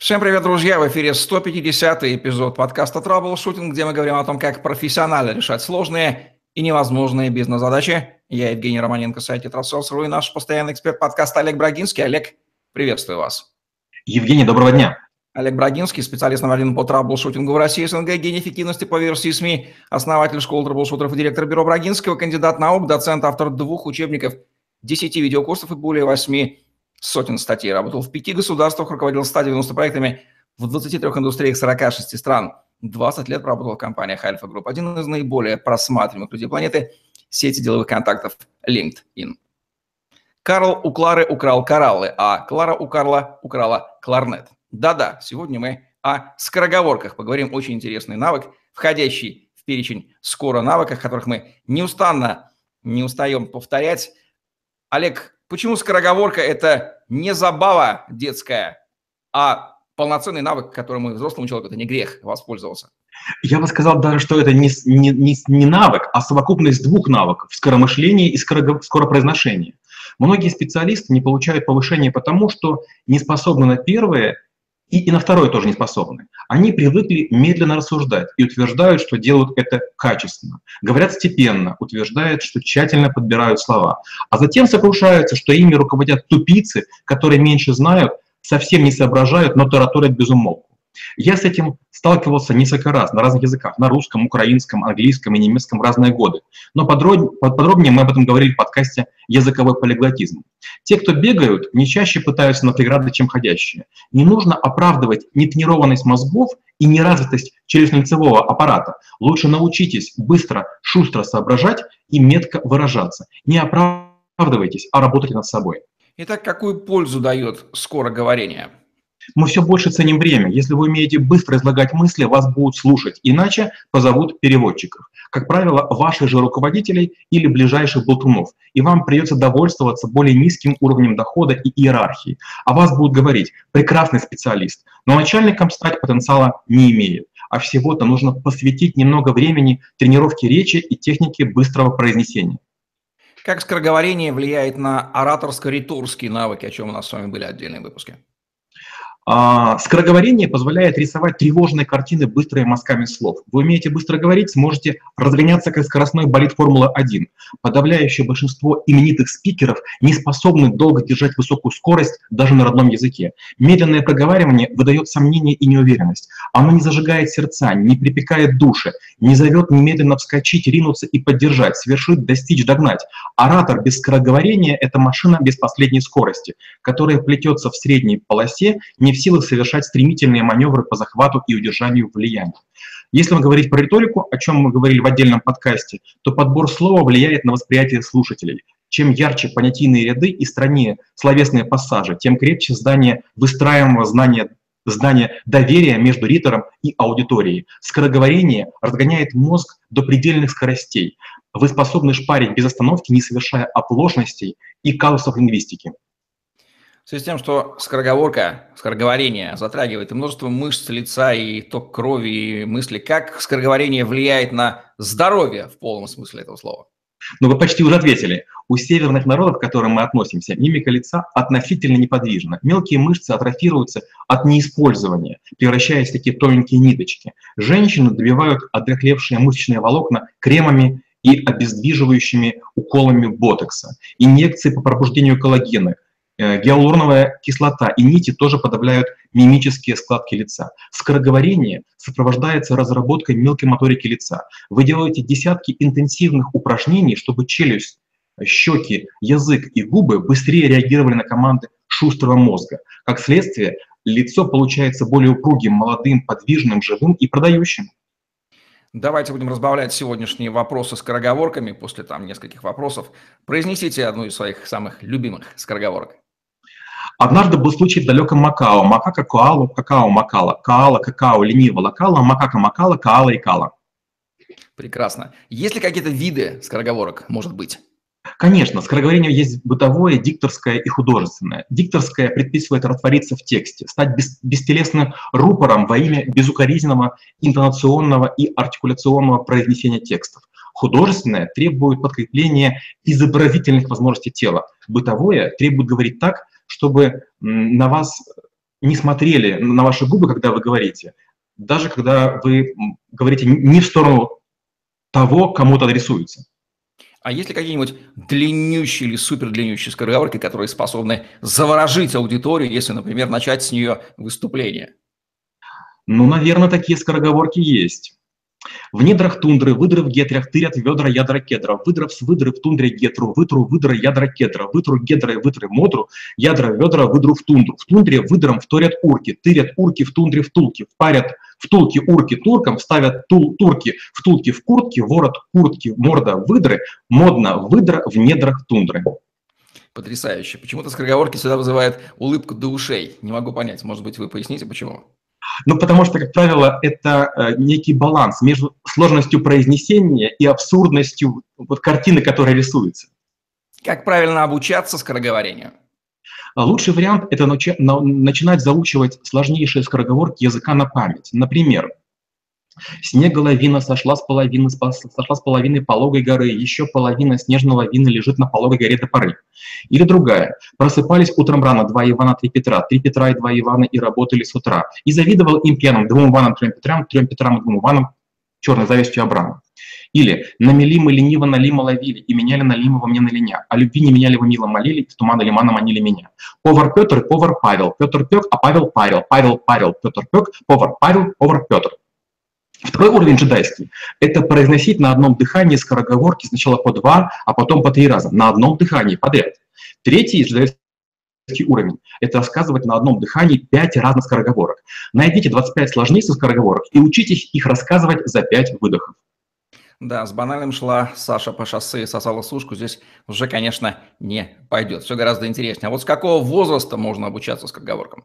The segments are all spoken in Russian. Всем привет, друзья! В эфире 150-й эпизод подкаста «Траблшутинг», где мы говорим о том, как профессионально решать сложные и невозможные бизнес-задачи. Я Евгений Романенко, сайт «Транслейтерс.ру» и наш постоянный эксперт подкаста Олег Брагинский. Олег, приветствую вас! Евгений, доброго дня! Олег Брагинский, специалист номер один по траблшутингу в России, СНГ, гений эффективности по версии СМИ, основатель школы траблшутеров и директор бюро Брагинского, кандидат наук, доцент, автор 2 учебников, 10 видеокурсов и более 8 сотен статей, работал в 5 государствах, руководил 190 проектами в 23 индустриях 46 стран. 20 лет проработал в компаниях Альфа-Групп. Один из наиболее просматриваемых людей планеты сети деловых контактов LinkedIn. Карл у Клары украл кораллы, а Клара у Карла украла кларнет. Да-да, сегодня мы о скороговорках поговорим. Очень интересный навык, входящий в перечень скоро навыков, которых мы не устаем повторять. Олег, почему скороговорка – это не забава детская, а полноценный навык, которому взрослому человеку это не грех воспользоваться? Я бы сказал даже, что это не навык, а совокупность двух навыков – скоромышления и скоропроизношения. Многие специалисты не получают повышения потому, что не способны на первое и на второе тоже не способны. Они привыкли медленно рассуждать и утверждают, что делают это качественно. Говорят степенно, утверждают, что тщательно подбирают слова. А затем сокрушаются, что ими руководят тупицы, которые меньше знают, совсем не соображают, но тараторят без умолку. Я с этим сталкивался несколько раз на разных языках, на русском, украинском, английском и немецком в разные годы. Но подробнее мы об этом говорили в подкасте «Языковой полиглотизм». Те, кто бегают, не чаще пытаются на преграды, чем ходящие. Не нужно оправдывать нетренированность мозгов и неразвитость челюстно-лицевого аппарата. Лучше научитесь быстро, шустро соображать и метко выражаться. Не оправдывайтесь, а работайте над собой. Итак, какую пользу дает скороговорение? Мы все больше ценим время. Если вы умеете быстро излагать мысли, вас будут слушать, иначе позовут переводчиков. Как правило, ваших же руководителей или ближайших болтунов. И вам придется довольствоваться более низким уровнем дохода и иерархии. А вас будут говорить: прекрасный специалист, но начальником стать потенциала не имеет. А всего-то нужно посвятить немного времени тренировке речи и технике быстрого произнесения. Как скороговорение влияет на ораторско-риторские навыки, о чем у нас с вами были отдельные выпуски? Скороговорение позволяет рисовать тревожные картины быстрыми мазками слов. Вы умеете быстро говорить, сможете разгоняться, как скоростной болид Формулы-1. Подавляющее большинство именитых спикеров не способны долго держать высокую скорость даже на родном языке. Медленное проговаривание выдает сомнение и неуверенность. Оно не зажигает сердца, не припекает души, не зовет немедленно вскочить, ринуться и поддержать, совершить, достичь, догнать. Оратор без скороговорения – это машина без последней скорости, которая плетется в средней полосе, не в силах совершать стремительные маневры по захвату и удержанию влияния. Если говорить про риторику, о чем мы говорили в отдельном подкасте, то подбор слова влияет на восприятие слушателей. Чем ярче понятийные ряды и страннее словесные пассажи, тем крепче здание выстраиваемого знания доверия между ритором и аудиторией. Скороговорение разгоняет мозг до предельных скоростей. Вы способны шпарить без остановки, не совершая оплошностей и казусов лингвистики. В связи с тем, что скороговорение затрагивает и множество мышц лица, и ток крови, и мысли, как скороговорение влияет на здоровье в полном смысле этого слова? Ну, вы почти уже ответили. У северных народов, к которым мы относимся, мимика лица относительно неподвижна. Мелкие мышцы атрофируются от неиспользования, превращаясь в такие тоненькие ниточки. Женщины добивают одряхлевшие мышечные волокна кремами и обездвиживающими уколами ботокса, инъекции по пробуждению коллагена, гиалуроновая кислота и нити тоже подавляют мимические складки лица. Скороговорение сопровождается разработкой мелкой моторики лица. Вы делаете десятки интенсивных упражнений, чтобы челюсть, щеки, язык и губы быстрее реагировали на команды шустрого мозга. Как следствие, лицо получается более упругим, молодым, подвижным, живым и продающим. Давайте будем разбавлять сегодняшние вопросы скороговорками после нескольких вопросов. Произнесите одну из своих самых любимых скороговорок. Однажды был случай в далеком Макао. Макака, коала, какао, макала. Коала, какао, лениво, локала. Макака, макала, коала и кала. Прекрасно. Есть ли какие-то виды скороговорок, может быть? Конечно, скороговорение есть бытовое, дикторское и художественное. Дикторское предписывает раствориться в тексте, стать бестелесным рупором во имя безукоризненного, интонационного и артикуляционного произнесения текстов. Художественное требует подкрепления изобразительных возможностей тела. Бытовое требует говорить так, чтобы на вас не смотрели на ваши губы, когда вы говорите, даже когда вы говорите не в сторону того, кому это адресуется. А есть ли какие-нибудь длиннющие или супердлиннющие скороговорки, которые способны заворожить аудиторию, если, например, начать с нее выступление? Ну, наверное, такие скороговорки есть. В недрах тундры, выдрав гетрях, тырят ведра, ядра кедра, выдрав с выдры в тундре гетру, вытру, выдра, ядра кедра, вытру, гедра и вытры модру, ядра, ведра, выдру в тундру. В тундре выдром вторят урки, тырят урки в тундре втулки, впарят втулки урки туркам, вставят турки втулки в куртки, ворот куртки, морда выдры, модно выдра в недрах тундры. Потрясающе. Почему-то скороговорки всегда вызывают улыбку до ушей. Не могу понять, может быть, вы поясните, почему? Ну, потому что, как правило, это некий баланс между сложностью произнесения и абсурдностью вот картины, которая рисуется. Как правильно обучаться скороговорению? Лучший вариант – это начинать заучивать сложнейшие скороговорки языка на память. Например, «Снеголовина сошла с половины пологой горы, еще половина снежно-ловины лежит на пологой горе до поры». Или другая. «Просыпались утром рано два Ивана, три Петра, три Петра и два Ивана и работали с утра. И завидовал им пьяным двум Иванам, трем Петрам, трем Петрам и двум Иванам, черной завистью Абрама». Или «Намели мы лениво, налима ловили, и меняли налимого мне на линя, а любви не меняли вы мило молили, и в тумана лимана манили меня. Повар Петр, повар Павел, Петр пек, а Павел парил, Павел парил, Петр пек, повар Павел, повар Петр». Второй уровень джедайский – это произносить на одном дыхании скороговорки сначала по два, а потом по три раза, на одном дыхании подряд. Третий джедайский уровень – это рассказывать на одном дыхании 5 разных скороговорок. Найдите 25 сложнейших скороговорок и учитесь их рассказывать за 5 выдохов. Да, с банальным шла Саша по шоссе и сосала сушку. Здесь уже, конечно, не пойдет. Все гораздо интереснее. А вот с какого возраста можно обучаться скороговоркам?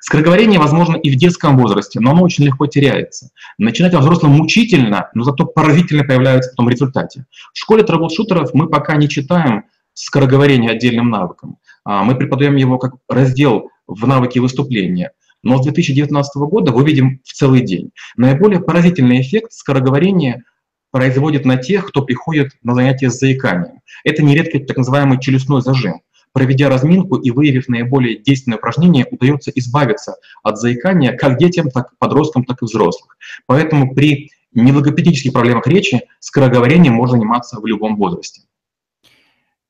Скороговорение возможно и в детском возрасте, но оно очень легко теряется. Начинать во взрослом мучительно, но зато поразительно появляются потом в результате. В школе траблшутеров мы пока не читаем скороговорение отдельным навыком. Мы преподаем его как раздел в навыке выступления. Но с 2019 года выведем в целый день. Наиболее поразительный эффект скороговорения производит на тех, кто приходит на занятия с заиканием. Это нередко так называемый челюстной зажим. Проведя разминку и выявив наиболее действенные упражнения, удается избавиться от заикания как детям, так и подросткам, так и взрослых. Поэтому при нелогопедических проблемах речи скороговорением можно заниматься в любом возрасте.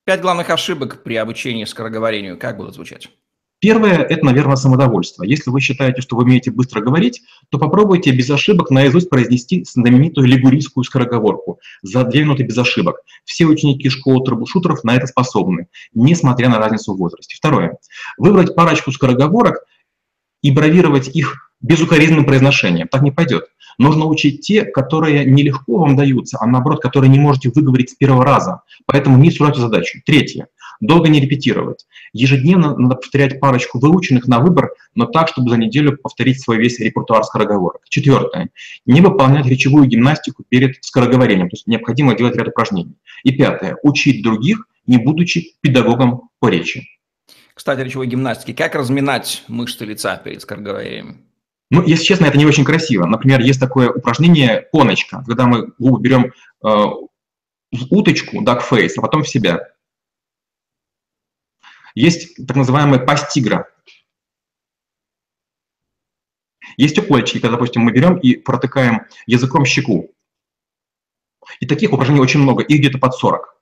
5 главных ошибок при обучении скороговорению. Как будут звучать? Первое – это, наверное, самодовольство. Если вы считаете, что вы умеете быстро говорить, то попробуйте без ошибок наизусть произнести знаменитую лигурийскую скороговорку за 2 минуты без ошибок. Все ученики школы траблшутеров на это способны, несмотря на разницу в возрасте. Второе – выбрать парочку скороговорок и бравировать их безукоризненным произношением. Так не пойдет. Нужно учить те, которые нелегко вам даются, а наоборот, которые не можете выговорить с первого раза. Поэтому не суратьте задачу. Третье. Долго не репетировать. Ежедневно надо повторять парочку выученных на выбор, но так, чтобы за неделю повторить свой весь репертуар скороговорок. Четвертое. Не выполнять речевую гимнастику перед скороговорением. То есть необходимо делать ряд упражнений. И пятое. Учить других, не будучи педагогом по речи. Кстати, речевой гимнастики. Как разминать мышцы лица перед скороговорением? Ну, если честно, это не очень красиво. Например, есть такое упражнение «поночка», когда мы берем уточку, дагфейс, а потом в себя. Есть так называемая пасть тигра. Есть укольчики, когда, допустим, мы берем и протыкаем языком щеку. И таких упражнений очень много, их где-то под 40.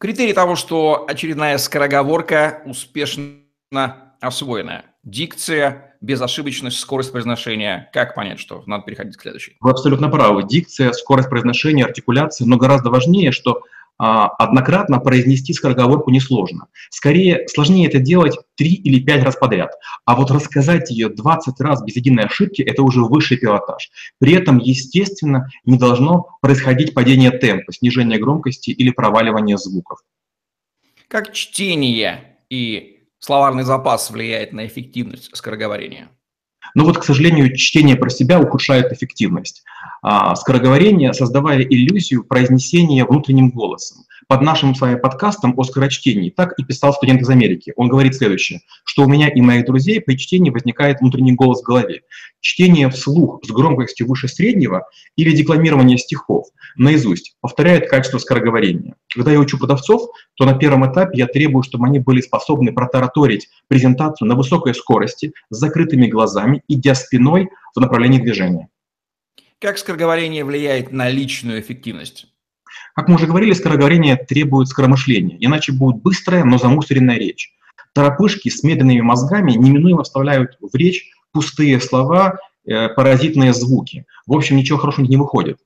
Критерий того, что очередная скороговорка успешно освоенная. Дикция, безошибочность, скорость произношения. Как понять, что надо переходить к следующей? Вы абсолютно правы. Дикция, скорость произношения, артикуляция. Но гораздо важнее, что однократно произнести скороговорку несложно. Скорее, сложнее это делать 3 или 5 раз подряд. А вот рассказать ее 20 раз без единой ошибки – это уже высший пилотаж. При этом, естественно, не должно происходить падение темпа, снижение громкости или проваливание звуков. Как чтение и словарный запас влияет на эффективность скороговорения? Ну вот, к сожалению, чтение про себя ухудшает эффективность. Скороговорение, создавая иллюзию произнесения внутренним голосом, Под нашим с вами подкастом о скорочтении так и писал студент из Америки. Он говорит следующее, что у меня и моих друзей при чтении возникает внутренний голос в голове. Чтение вслух с громкостью выше среднего или декламирование стихов наизусть повторяет качество скороговорения. Когда я учу продавцов, то на первом этапе я требую, чтобы они были способны протараторить презентацию на высокой скорости с закрытыми глазами, идя спиной в направлении движения. Как скороговорение влияет на личную эффективность? Как мы уже говорили, скороговорение требует скоромышления, иначе будет быстрая, но замусоренная речь. Торопышки с медленными мозгами неминуемо вставляют в речь пустые слова, паразитные звуки. В общем, ничего хорошего не выходит.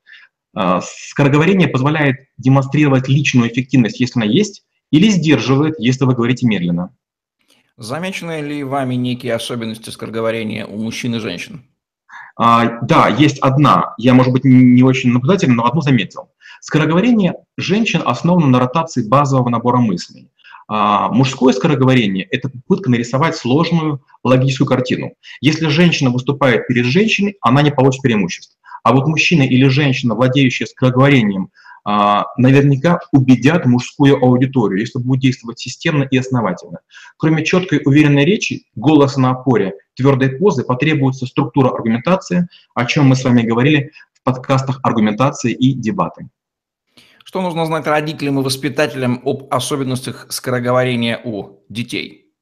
Скороговорение позволяет демонстрировать личную эффективность, если она есть, или сдерживает, если вы говорите медленно. Замечены ли вами некие особенности скороговорения у мужчин и женщин? Да, есть одна. Я, может быть, не очень наблюдателен, но одну заметил. Скороговорение женщин основано на ротации базового набора мыслей. Мужское скороговорение – это попытка нарисовать сложную логическую картину. Если женщина выступает перед женщиной, она не получит преимуществ. А вот мужчина или женщина, владеющая скороговорением, наверняка убедят мужскую аудиторию, если будут действовать системно и основательно. Кроме четкой уверенной речи, голоса на опоре, твердой позы потребуется структура аргументации, о чем мы с вами говорили в подкастах «Аргументация» и «Дебаты». Что нужно знать родителям и воспитателям об особенностях скороговорения у детей?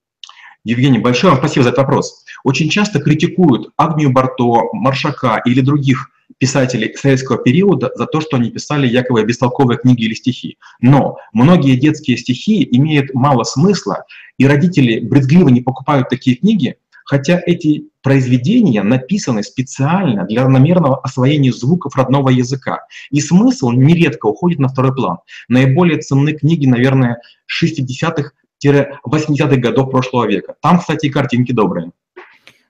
Евгений, большое вам спасибо за этот вопрос. Очень часто критикуют Агнию Барто, Маршака или других писателей советского периода за то, что они писали якобы бестолковые книги или стихи. Но многие детские стихи имеют мало смысла, и родители брезгливо не покупают такие книги, хотя эти произведения написаны специально для равномерного освоения звуков родного языка. И смысл нередко уходит на второй план. Наиболее ценны книги, наверное, 60-х-80-х годов прошлого века. Там, кстати, и картинки добрые.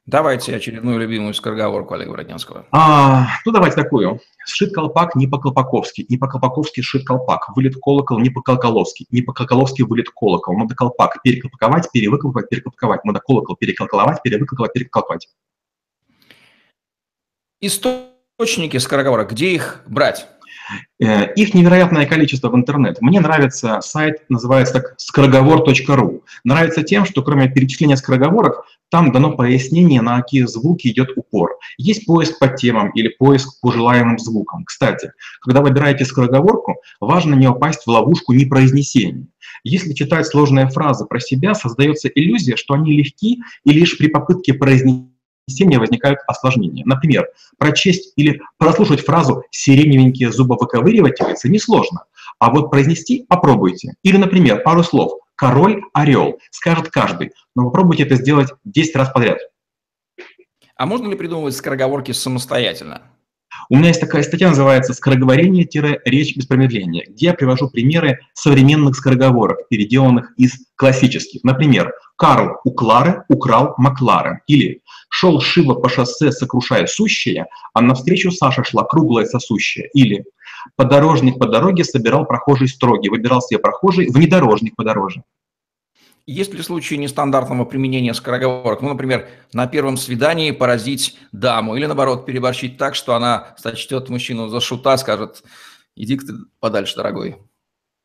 Давайте очередную любимую скороговорку Олега Брагинского. Давайте такую. Сшит колпак не по-колпаковски, не по-колпаковски сшит колпак, вылет колокол не по-колоколовски, не по-колоколовски вылет колокол. Надо колпак переколпаковать, перевыколпаковать, переколпаковать. Надо колокол переколоколовать, перевыколпаковать, переколпаковать. Источники скороговорок, где их брать? Их невероятное количество в интернет. Мне нравится сайт, называется так скороговор.ру. Нравится тем, что кроме перечисления скороговорок, там дано пояснение, на какие звуки идет упор. Есть поиск по темам или поиск по желаемым звукам. Кстати, когда выбираете скороговорку, важно не попасть в ловушку непроизнесения. Если читать сложные фразы про себя, создается иллюзия, что они легки, и лишь при попытке произнести возникают осложнения. Например, прочесть или прослушать фразу «сиреневенькие зубовыковыривательницы» несложно, а вот произнести попробуйте. Или, например, пару слов «король, орел» скажет каждый, но попробуйте это сделать 10 раз подряд. А можно ли придумывать скороговорки самостоятельно? У меня есть такая статья, называется «Скороговорение-речь без промедления», где я привожу примеры современных скороговорок, переделанных из классических. Например, «Карл у Клары украл Маклара» или «Шел Шива по шоссе, сокрушая сущее, а навстречу Саша шла круглая сосущая» или «Подорожник по дороге собирал прохожий строгий, выбирал себе прохожий, внедорожник по дороже». Есть ли случаи нестандартного применения скороговорок? Ну, например, на первом свидании поразить даму или, наоборот, переборщить так, что она сочтет мужчину за шута, скажет «иди ты подальше, дорогой».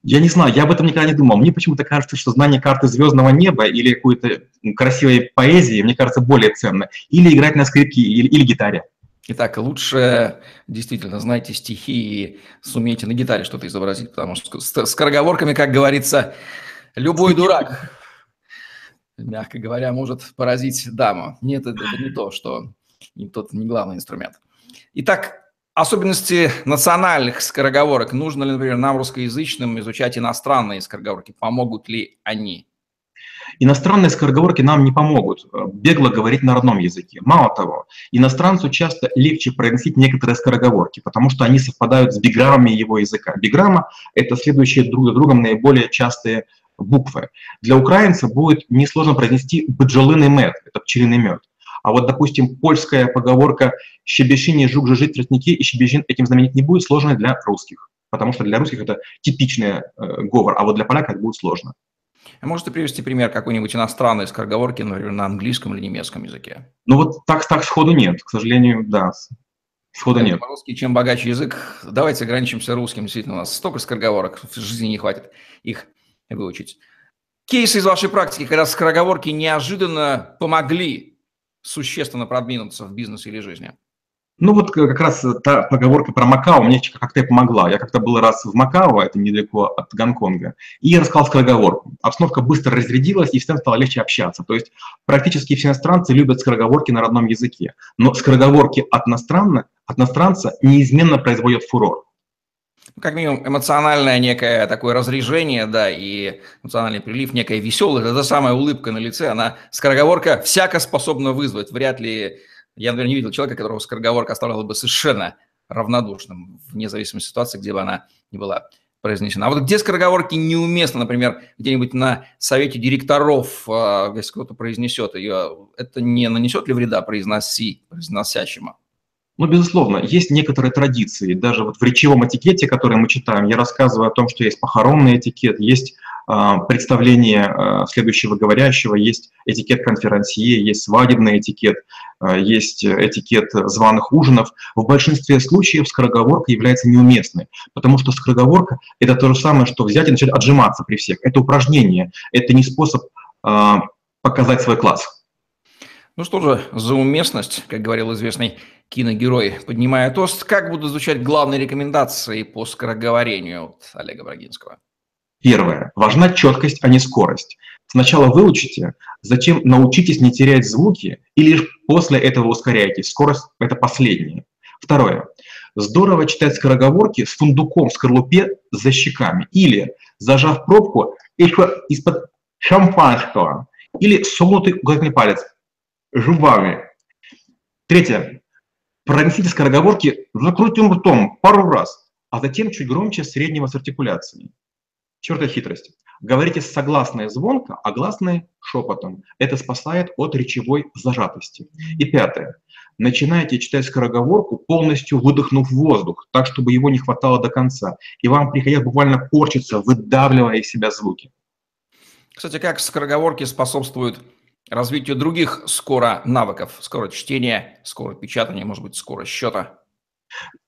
Я не знаю, я об этом никогда не думал. Мне почему-то кажется, что знание карты звездного неба или какой-то красивой поэзии, мне кажется, более ценно. Или играть на скрипке или гитаре. Итак, лучше действительно знайте стихи и сумейте на гитаре что-то изобразить, потому что скороговорками, как говорится, любой дурак, мягко говоря, может поразить даму. Нет, это не то, что не тот, не главный инструмент. Итак, особенности национальных скороговорок. Нужно ли, например, нам, русскоязычным, изучать иностранные скороговорки? Помогут ли они? Иностранные скороговорки нам не помогут бегло говорить на родном языке. Мало того, иностранцу часто легче произносить некоторые скороговорки, потому что они совпадают с биграммами его языка. Биграмма — это следующие друг за другом наиболее частые буквы. Для украинца будет несложно произнести «бджолиный мед» — это пчелиный мед. А вот, допустим, польская поговорка «щебешине жук жужжит в тростнике» и «щебешин» этим знаменит не будет сложно для русских, потому что для русских это типичный говор, а вот для поляка это будет сложно. А можете привести пример какой-нибудь иностранной скороговорки, например, на английском или немецком языке? Ну вот так сходу нет, к сожалению, да. Схода нет. По-русски, чем богаче язык, давайте ограничимся русским. Действительно, у нас столько скороговорок в жизни не хватит их выучить. Кейсы из вашей практики, когда скороговорки неожиданно помогли существенно продвинуться в бизнесе или жизни. Ну вот как раз та поговорка про Макао мне как-то и помогла. Я как-то был раз в Макао, это недалеко от Гонконга, и рассказал скороговорку. Обстановка быстро разрядилась, и всем стало легче общаться. То есть практически все иностранцы любят скороговорки на родном языке. Но скороговорки от иностранца неизменно производят фурор. Как минимум эмоциональное некое такое разрежение, да, и эмоциональный прилив, некая веселость, это та самая улыбка на лице, она скороговорка всяко способна вызвать, вряд ли... Я, наверное, не видел человека, которого скороговорка оставляла бы совершенно равнодушным, вне зависимости от ситуации, где бы она ни была произнесена. А вот где скороговорки неуместны, например, где-нибудь на совете директоров, если кто-то произнесет ее, это не нанесет ли вреда произносящему? Ну, безусловно, есть некоторые традиции. Даже вот в речевом этикете, который мы читаем, я рассказываю о том, что есть похоронный этикет, есть представление следующего говорящего, есть этикет конферансье, есть свадебный этикет, есть этикет званых ужинов. В большинстве случаев скороговорка является неуместной, потому что скороговорка – это то же самое, что взять и начать отжиматься при всех. Это упражнение, это не способ показать свой класс. Ну что же, за уместность, как говорил известный киногерой, поднимая тост, как будут звучать главные рекомендации по скороговорению от Олега Брагинского? Первое. Важна четкость, а не скорость. Сначала выучите, затем научитесь не терять звуки, и лишь после этого ускоряйтесь. Скорость – это последнее. Второе. Здорово читать скороговорки с фундуком в скорлупе за щеками или, зажав пробку, из-под шампанского или сунутый указательный палец. Жубами. Третье. Пронесите скороговорки закрутым ртом пару раз, а затем чуть громче среднего с артикуляцией. Четвертая хитрость. Говорите согласные звонко, а гласные шепотом. Это спасает от речевой зажатости. И пятое. Начинайте читать скороговорку, полностью выдохнув воздух, так, чтобы его не хватало до конца, и вам приходилось буквально корчиться, выдавливая из себя звуки. Кстати, как скороговорки способствуют развитию других скоро-навыков, скоро-чтения, скоро-печатания, может быть, скоро-счета?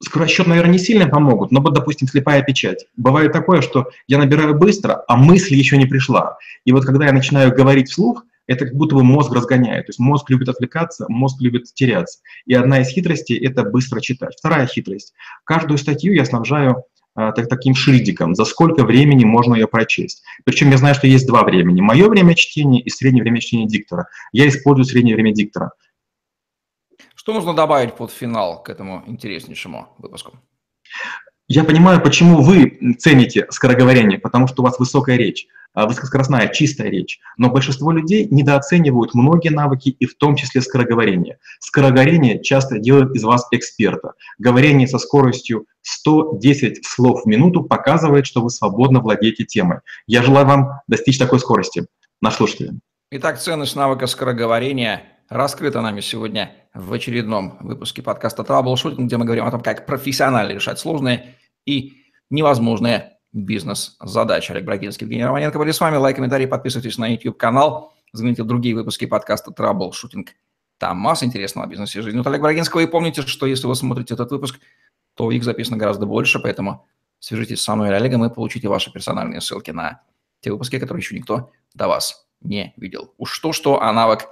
Скоро-счет, наверное, не сильно помогут, но вот, допустим, слепая печать. Бывает такое, что я набираю быстро, а мысль еще не пришла. И вот когда я начинаю говорить вслух, это как будто бы мозг разгоняет. То есть мозг любит отвлекаться, мозг любит теряться. И одна из хитростей – это быстро читать. Вторая хитрость. Каждую статью я снабжаю таким шильдиком, за сколько времени можно ее прочесть. Причем я знаю, что есть два времени. Мое время чтения и среднее время чтения диктора. Я использую среднее время диктора. Что нужно добавить под финал к этому интереснейшему выпуску? Я понимаю, почему вы цените скороговорение, потому что у вас высокая речь, высокоскоростная, чистая речь. Но большинство людей недооценивают многие навыки, и в том числе скороговорение. Скороговорение часто делает из вас эксперта. Говорение со скоростью 110 слов в минуту показывает, что вы свободно владеете темой. Я желаю вам достичь такой скорости. Наши слушатели. Итак, ценность навыка скороговорения раскрыта нами сегодня в очередном выпуске подкаста «Траблшутинг», где мы говорим о том, как профессионально решать сложные и невозможные бизнес-задачи. Олег Брагинский, Евгений Романенко были с вами. Лайк, комментарий, подписывайтесь на YouTube-канал. Загляните в другие выпуски подкаста «Траблшутинг». Там масса интересного о бизнесе и жизни от Олега Брагинского. И помните, что если вы смотрите этот выпуск, то их записано гораздо больше, поэтому свяжитесь со мной или Олегом и получите ваши персональные ссылки на те выпуски, которые еще никто до вас не видел. Уж то-что, а навык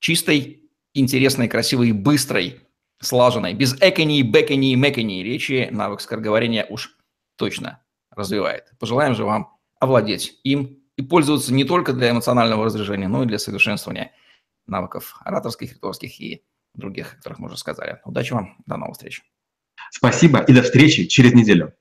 чистой, интересной, красивой, быстрой, слаженной, без экони, бэкони, мэкони речи навык скороговорения уж точно развивает. Пожелаем же вам овладеть им и пользоваться не только для эмоционального разряжения, но и для совершенствования навыков ораторских, риторских и других, о которых мы уже сказали. Удачи вам, до новых встреч. Спасибо и до встречи через неделю.